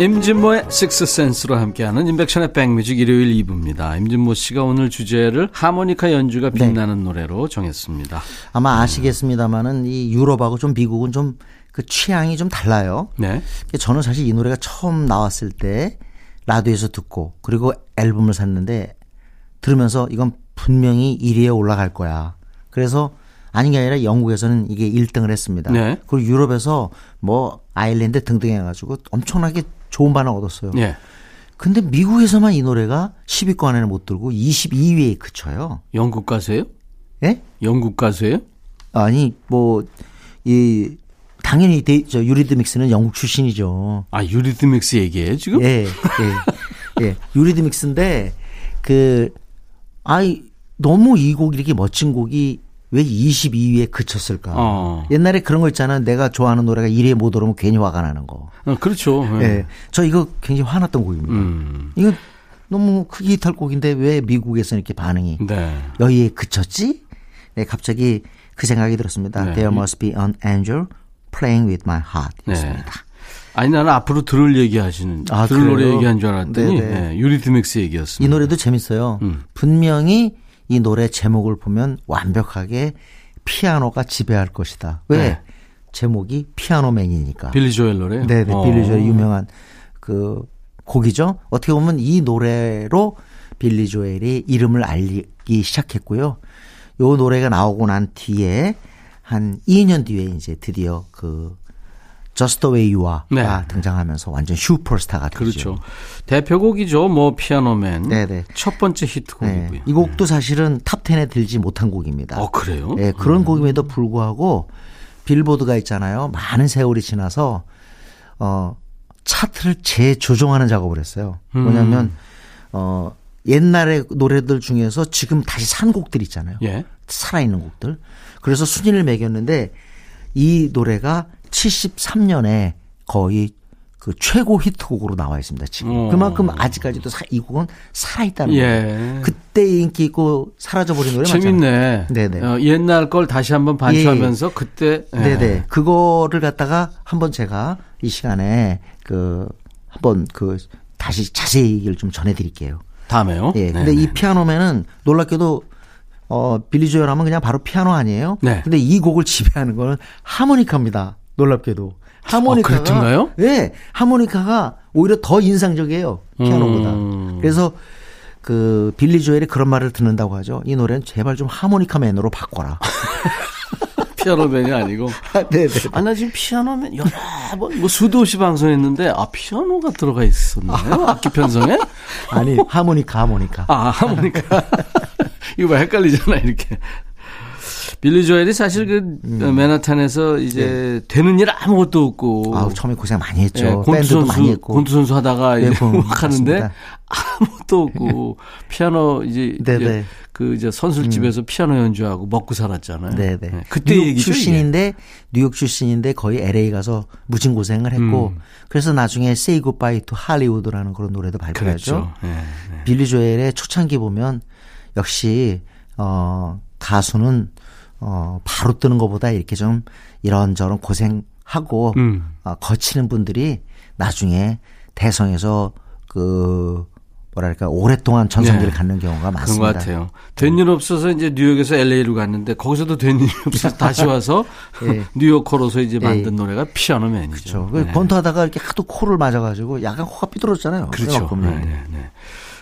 임진모의 식스센스로 함께하는 임백천의 백뮤직 일요일 이 부입니다. 임진모 씨가 오늘 주제를 하모니카 연주가 빛나는 네. 노래로 정했습니다. 아마 아시겠습니다만은 이 유럽하고 좀 미국은 좀 그 취향이 좀 달라요. 네. 저는 사실 이 노래가 처음 나왔을 때 라디오에서 듣고 그리고 앨범을 샀는데 들으면서 이건 분명히 일 위에 올라갈 거야. 그래서 아닌 게 아니라 영국에서는 이게 일 등을 했습니다. 네. 그리고 유럽에서 뭐 아일랜드 등등 해가지고 엄청나게 좋은 반응 얻었어요. 예. 근데 미국에서만 이 노래가 십 위권 안에는 못 들고 이십이 위에 그쳐요. 영국 가수예요? 예? 영국 가수예요? 아니 뭐 이 당연히 데, 저 유리드믹스는 영국 출신이죠. 아 유리드믹스 얘기예요 지금? 예, 예, 예. 유리드믹스인데 그 아이 너무 이 곡 이렇게 멋진 곡이 왜 이십이 위에 그쳤을까? 어. 옛날에 그런 거 있잖아요. 내가 좋아하는 노래가 일 위에 못 오르면 괜히 화가 나는 거. 아, 그렇죠. 네. 네. 저 이거 굉장히 화났던 곡입니다. 음. 이거 너무 크게 히트할 곡인데 왜 미국에서 이렇게 반응이 네. 여기에 그쳤지? 네, 갑자기 그 생각이 들었습니다. 네. There must be an angel playing with my heart. 였습니다. 네. 아니 나는 앞으로 들을 얘기하시는 아, 들을 그래요? 노래 얘기한 줄 알았더니 네, 유리드믹스 얘기였습니다. 이 노래도 재밌어요. 음. 분명히 이 노래 제목을 보면 완벽하게 피아노가 지배할 것이다. 왜? 네. 제목이 피아노맨이니까. 빌리 조엘 노래요? 네네. 어. 빌리 조엘 유명한 그 곡이죠. 어떻게 보면 이 노래로 빌리 조엘이 이름을 알리기 시작했고요. 요 노래가 나오고 난 뒤에 한 이 년 뒤에 이제 드디어 그 Just the way you are 네. 등장하면서 완전 슈퍼스타가 되죠. 그렇죠. 대표곡이죠. 뭐 피아노맨. 네네. 첫 번째 히트곡이고요. 네. 이 곡도 네. 사실은 탑 텐에 들지 못한 곡입니다. 어 그래요? 네. 그런 음. 곡임에도 불구하고 빌보드가 있잖아요. 많은 세월이 지나서 어, 차트를 재조정하는 작업을 했어요. 뭐냐면 음. 어, 옛날의 노래들 중에서 지금 다시 산 곡들 있잖아요. 예. 살아있는 곡들. 그래서 순위를 매겼는데 이 노래가 칠십삼 년에 거의 그 최고 히트곡으로 나와 있습니다. 지금 오. 그만큼 아직까지도 사, 이 곡은 살아있다는 거예요. 예. 그때 인기 있고 사라져버린 노래 맞잖아요. 재밌네. 네네. 어, 옛날 걸 다시 한번 반추하면서 예. 그때. 예. 네네. 그거를 갖다가 한번 제가 이 시간에 그 한번 그 다시 자세히 얘기를 좀 전해드릴게요. 다음에요. 예. 근데 네네. 이 피아노맨은 놀랍게도 어, 빌리 조엘 하면 그냥 바로 피아노 아니에요? 네. 근데 이 곡을 지배하는 거는 하모니카입니다. 놀랍게도. 하모니카가. 아, 그랬던가요? 네. 하모니카가 오히려 더 인상적이에요. 피아노보다. 음. 그래서 그 빌리 조엘이 그런 말을 듣는다고 하죠. 이 노래는 제발 좀 하모니카맨으로 바꿔라. 피아노맨이 아니고. 아, 네네. 아, 나 지금 피아노맨 여러 번, 뭐 수도 없이 방송했는데, 아, 피아노가 들어가 있었나요? 악기 편성에? 아니, 하모니카, 하모니카. 아, 하모니카. 이거 막 헷갈리잖아, 이렇게. 빌리 조엘이 사실 그 음. 맨하탄에서 이제 네. 되는 일 아무것도 없고. 아, 처음에 고생 많이 했죠. 네, 밴드도 선수, 많이 했고. 곤투 선수 하다가 네, 이제 막 하는데 아무것도 없고 피아노 이제, 이제 그 이제 선술집에서 음. 피아노 연주하고 먹고 살았잖아요. 네네. 네. 그때 뉴욕 얘기죠, 출신인데 이게. 뉴욕 출신인데 거의 엘에이 가서 무진 고생을 했고 음. 그래서 나중에 Say Goodbye to Hollywood라는 그런 노래도 발표했죠. 네, 네. 빌리 조엘의 초창기 보면 역시 어, 가수는 어, 바로 뜨는 것보다 이렇게 좀 이런저런 고생하고, 음. 어, 거치는 분들이 나중에 대성에서 그, 뭐랄까, 오랫동안 전성기를 네. 갖는 경우가 많습니다. 그런 것 같아요. 된 일 없어서 이제 뉴욕에서 엘에이로 갔는데 거기서도 된 일 없어서 다시 와서 네. 뉴욕 코러서 이제 만든 네. 노래가 피아노맨이죠. 그렇죠. 네. 번트하다가 이렇게 하도 코를 맞아가지고 약간 코가 삐뚤었잖아요. 그렇죠. 네, 네, 네.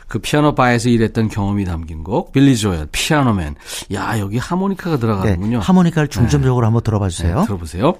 그 피아노 바에서 일했던 경험이 담긴 곡 빌리 조엘 피아노맨. 야, 여기 하모니카가 들어가는군요. 네, 하모니카를 중점적으로 네. 한번 들어봐 주세요. 네, 들어보세요.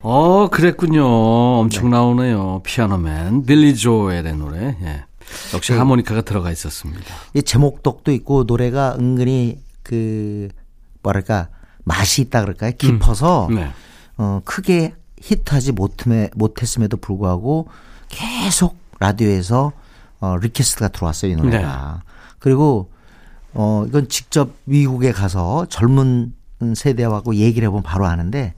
어, 그랬군요. 엄청 네. 나오네요. 피아노맨, 빌리 조엘의 노래. 예. 역시 네. 하모니카가 들어가 있었습니다. 이 제목 덕도 있고 노래가 은근히 그 뭐랄까 맛이 있다 그럴까요? 깊어서 음. 네. 어, 크게 히트하지 못했음에도 불구하고 계속 라디오에서 어, 리퀘스트가 들어왔어요, 이 노래가. 네. 그리고 어, 이건 직접 미국에 가서 젊은 세대하고 얘기를 해보면 바로 아는데.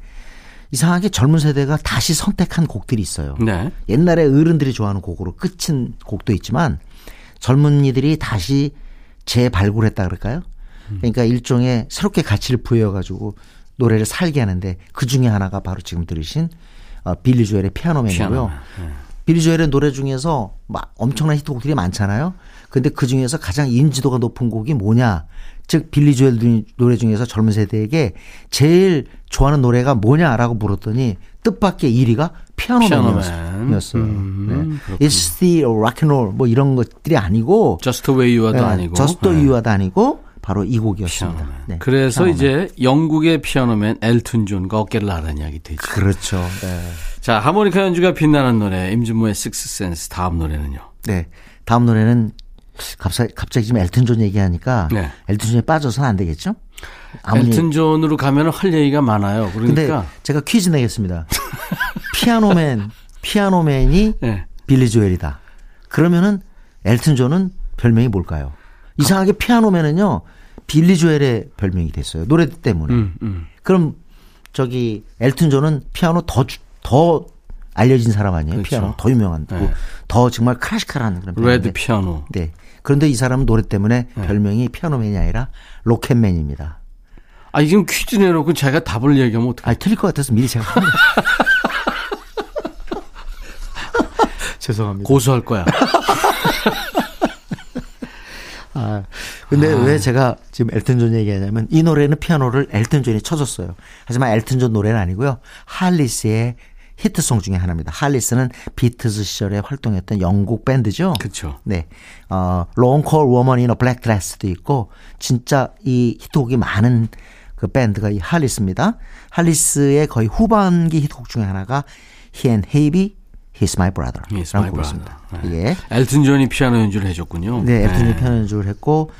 이상하게 젊은 세대가 다시 선택한 곡들이 있어요. 네. 옛날에 어른들이 좋아하는 곡으로 끝인 곡도 있지만 젊은이들이 다시 재발굴했다 그럴까요? 그러니까 일종의 새롭게 가치를 부여해가지고 노래를 살게 하는데 그중에 하나가 바로 지금 들으신 빌리 조엘의 피아노맨이고요. 피아노맨. 네. 빌리 조엘의 노래 중에서 막 엄청난 히트곡들이 많잖아요. 그런데 그중에서 가장 인지도가 높은 곡이 뭐냐. 즉 빌리 조엘 노래 중에서 젊은 세대에게 제일 좋아하는 노래가 뭐냐라고 물었더니 뜻밖의 일 위가 피아노맨이었어요. 음, 네. It's the rock and roll 뭐 이런 것들이 아니고 Just the way you are도 네, 아니고 Just the way you are도 아니고 바로 이 곡이었습니다. 네, 그래서 피아노맨. 이제 영국의 피아노맨 엘튼 존과 어깨를 나란 이야기 되죠. 그렇죠. 네. 자, 하모니카 연주가 빛나는 노래 임진모의 Sixth Sense. 다음 노래는요? 네, 다음 노래는 갑자기, 갑자기 지금 엘튼 존 얘기하니까 네. 엘튼 존에 빠져서는 안 되겠죠? 엘튼 존으로 가면 할 얘기가 많아요. 그런데 그러니까. 제가 퀴즈 내겠습니다. 피아노맨, 피아노맨이 네. 빌리 조엘이다. 그러면은 엘튼 존은 별명이 뭘까요? 이상하게 피아노맨은요 빌리 조엘의 별명이 됐어요. 노래 때문에. 음, 음. 그럼 저기 엘튼 존은 피아노 더 더 알려진 사람 아니에요? 그렇죠. 피아노 더 유명한, 네. 더 정말 클래시컬한 그런. 레드 피아노. 네. 그런데 이 사람은 노래 때문에 네. 별명이 피아노맨이 아니라 로켓맨입니다. 아, 지금 퀴즈 내놓고 제가 답을 얘기하면 어떡해? 아, 틀릴 것 같아서 미리 제가. 죄송합니다. 고소할 거야. 아, 근데 아. 왜 제가 지금 엘튼 존 얘기하냐면 이 노래는 피아노를 엘튼 존이 쳐줬어요. 하지만 엘튼 존 노래는 아니고요. 할리스의 히트송 중에 하나입니다. 할리스는 비트즈 시절에 활동했던 영국 밴드죠. 그렇죠. 네, 어, Long Call Woman in a Black Dress도 있고 진짜 이 히트곡이 많은 그 밴드가 이 할리스입니다. 할리스의 거의 후반기 히트곡 중에 하나가 He Ain't Heavy, He's My Brother. He's My Brother. 네. 예. 엘튼 존이 피아노 연주를 해줬군요. 네, 엘튼 존이 네. 피아노 연주를 했고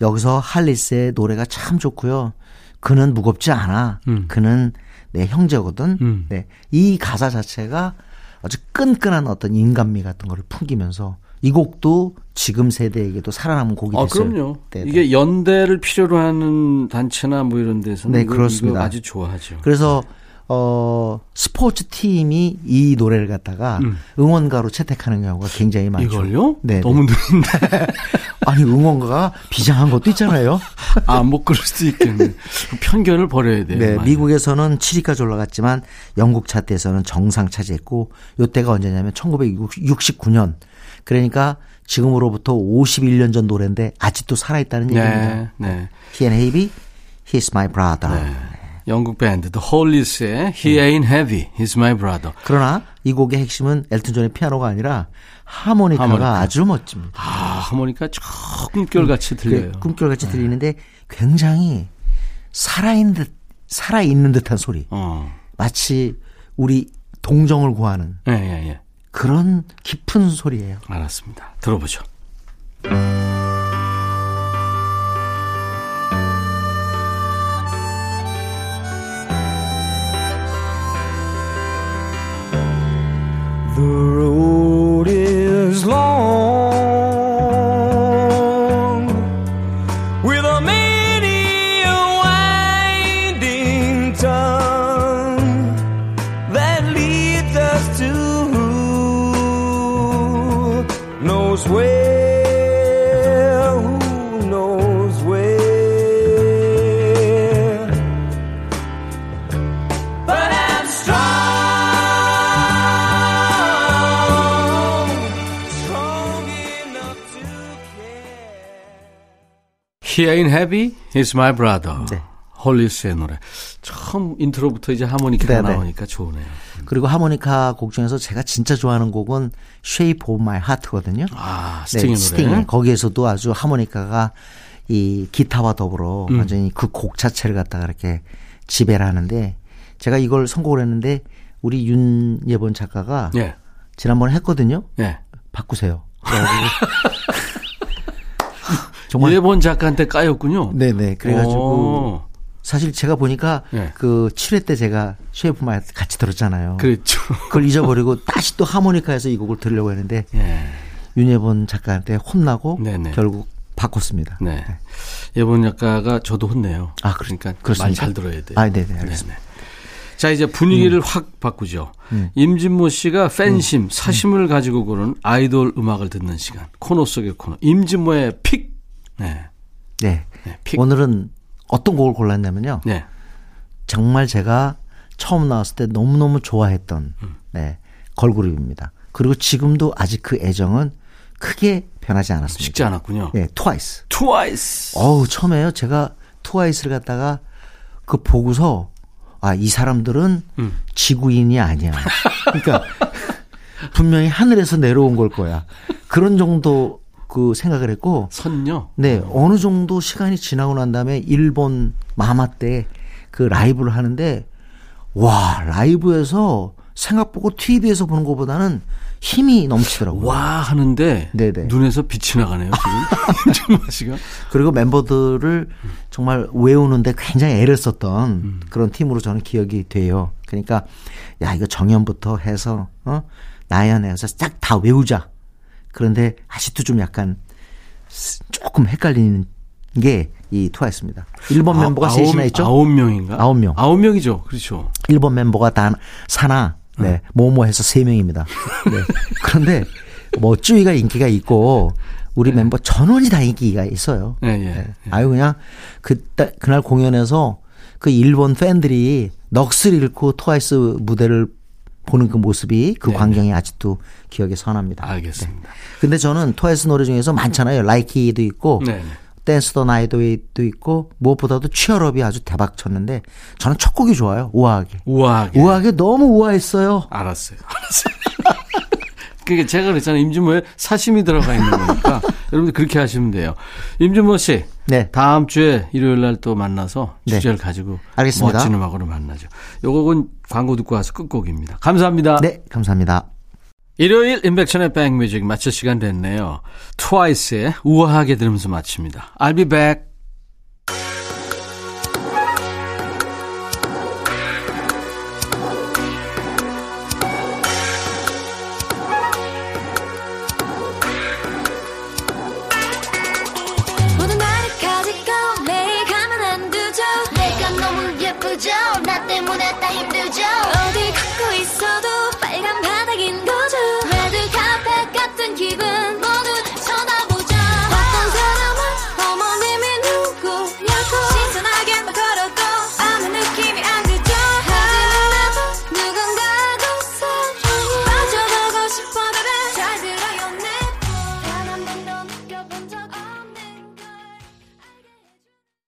여기서 할리스의 노래가 참 좋고요. 그는 무겁지 않아. 음. 그는 내 형제거든. 음. 네. 이 가사 자체가 아주 끈끈한 어떤 인간미 같은 거를 풍기면서 이 곡도 지금 세대에게도 살아남은 곡이 됐어요. 아, 그럼요. 네네. 이게 연대를 필요로 하는 단체나 뭐 이런 데서는 네, 그렇습니다. 아주 좋아하죠. 그래서 어, 스포츠 팀이 이 노래를 갖다가 음. 응원가로 채택하는 경우가 굉장히 많죠. 이걸요? 네. 너무 느린데. 아니, 응원가가 비장한 것도 있잖아요. 아, 뭐 그럴 수도 있겠네. 편견을 버려야 돼요. 네, 많이. 미국에서는 칠 위까지 올라갔지만 영국 차트에서는 정상 차지했고, 이때가 언제냐면 천구백육십구 년. 그러니까 지금으로부터 오십일 년 전 노래인데 아직도 살아있다는 네, 얘기입니다. 네. He Ain't Heavy, He's My Brother. 네. 영국 밴드 The Hollies의 He Ain't Heavy, He's My Brother. 그러나 이 곡의 핵심은 엘튼 존의 피아노가 아니라 하모니카가 하모니카. 아주 멋집니다. 아, 하모니카 조금 꿈결같이 들려요. 꿈결같이 네. 들리는데 굉장히 살아있는 듯, 살아있는 듯한 소리. 어. 마치 우리 동정을 구하는 예, 예, 예. 그런 깊은 소리예요. 알았습니다. 들어보죠. The road is long with a many a winding tongue that leads us to who knows where, who knows where. But I'm strong. He Ain't Heavy, He's My Brother. 네. 홀리스의 노래. 처음 인트로부터 이제 하모니카가 네네. 나오니까 좋으네요. 그리고 하모니카 곡 중에서 제가 진짜 좋아하는 곡은 Shape of My Heart거든요. 아, 스팅의 네, 노래. 스팅. 거기에서도 아주 하모니카가 이 기타와 더불어 음. 완전히 그 곡 자체를 갖다가 이렇게 지배를 하는데 제가 이걸 선곡을 했는데 우리 윤예본 작가가 예. 지난번에 했거든요. 예. 바꾸세요. 정말 일본 작가한테 까였군요. 네네. 그래가지고 오. 사실 제가 보니까 네. 그 칠 회 때 제가 쉐이프만 같이 들었잖아요. 그렇죠. 그걸 잊어버리고 다시 또 하모니카에서 이 곡을 들으려고 했는데 네. 윤예본 작가한테 혼나고 네네. 결국 바꿨습니다. 네. 네. 예본 작가가 저도 혼내요. 아, 그러니까 많이 잘 들어야 돼요. 아, 네네. 알겠습니다. 네네. 자, 이제 분위기를 음. 확 바꾸죠. 음. 임진모 씨가 팬심, 음. 사심을 가지고 고른 아이돌 음악을 듣는 시간. 코너 속의 코너. 임진모의 픽. 네. 네. 네 오늘은 어떤 곡을 골랐냐면요. 네. 정말 제가 처음 나왔을 때 너무너무 좋아했던 음. 네, 걸그룹입니다. 그리고 지금도 아직 그 애정은 크게 변하지 않았습니다. 식지 않았군요. 네. 트와이스. 트와이스. 어우, 처음에요. 제가 트와이스를 갖다가 그 보고서 아, 이 사람들은 음. 지구인이 아니야. 그러니까 분명히 하늘에서 내려온 걸 거야. 그런 정도 그 생각을 했고 선녀? 네. 어느 정도 시간이 지나고 난 다음에 일본 마마 때 그 라이브를 하는데 와 라이브에서 생각보고 티비에서 보는 것보다는 힘이 넘치더라고요. 와 하는데 네네. 눈에서 빛이 나가네요. 지금. 씨가. 그리고 멤버들을 정말 외우는데 굉장히 애를 썼던 음. 그런 팀으로 저는 기억이 돼요. 그러니까 야 이거 정연부터 해서 어? 나연에서 싹 다 외우자. 그런데 아직도 좀 약간 조금 헷갈리는 게 이 트와이스입니다. 일 번 아, 멤버가 셋이나 있죠? 아홉 명인가? 아홉 명. 아홉 명이죠. 그렇죠. 일 번 멤버가 단 사나 네, 응. 뭐뭐 해서 세 명입니다. 네. 그런데 뭐 쭈이가 인기가 있고 우리 네. 멤버 전원이 다 인기가 있어요. 네, 네. 네. 아유 그냥 그, 그날 공연에서 그 일본 팬들이 넋을 잃고 트와이스 무대를 보는 그 모습이 그 네네. 광경이 아직도 기억에 선합니다. 알겠습니다. 네. 근데 저는 트와이스 노래 중에서 많잖아요. Like It도 있고 네네. Dance the Night도 있고 무엇보다도 Cheerup이 아주 대박 쳤는데 저는 첫 곡이 좋아요. 우아하게. 우아하게. 우아하게 너무 우아했어요. 알았어요. 알았어요. 그러니까 제가 그랬잖아요. 임진모에 사심이 들어가 있는 거니까 여러분들 그렇게 하시면 돼요. 임진모 씨. 네. 다음 주에 일요일 날 또 만나서 주제를 네. 가지고 알겠습니다. 멋진 음악으로 만나죠. 요곡은 광고 듣고 와서 끝곡입니다. 감사합니다. 네. 감사합니다. 일요일 임백천의 백뮤직 마칠 시간 됐네요. 트와이스의 우아하게 들으면서 마칩니다. I'll be back. 때문에